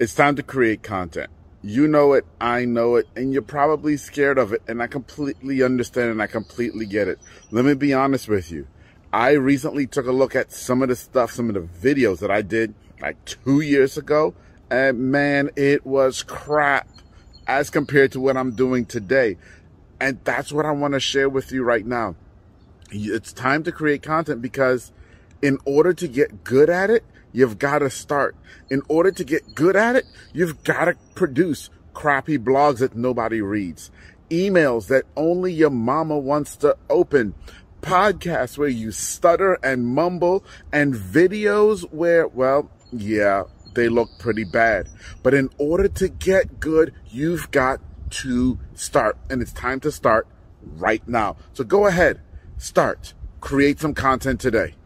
It's time to create content. You know it, I know it, and you're probably scared of it, and I completely understand and I completely get it. Let me be honest with you. I recently took a look at some of the stuff, some of the videos that I did like 2 years ago, and man, it was crap as compared to what I'm doing today. And that's what I want to share with you right now. It's time to create content because in order to get good at it, you've got to start. In order to get good at it, you've got to produce crappy blogs that nobody reads, emails that only your mama wants to open, podcasts where you stutter and mumble, and videos where, well, yeah, they look pretty bad. But in order to get good, you've got to start, and it's time to start right now. So go ahead, start, create some content today.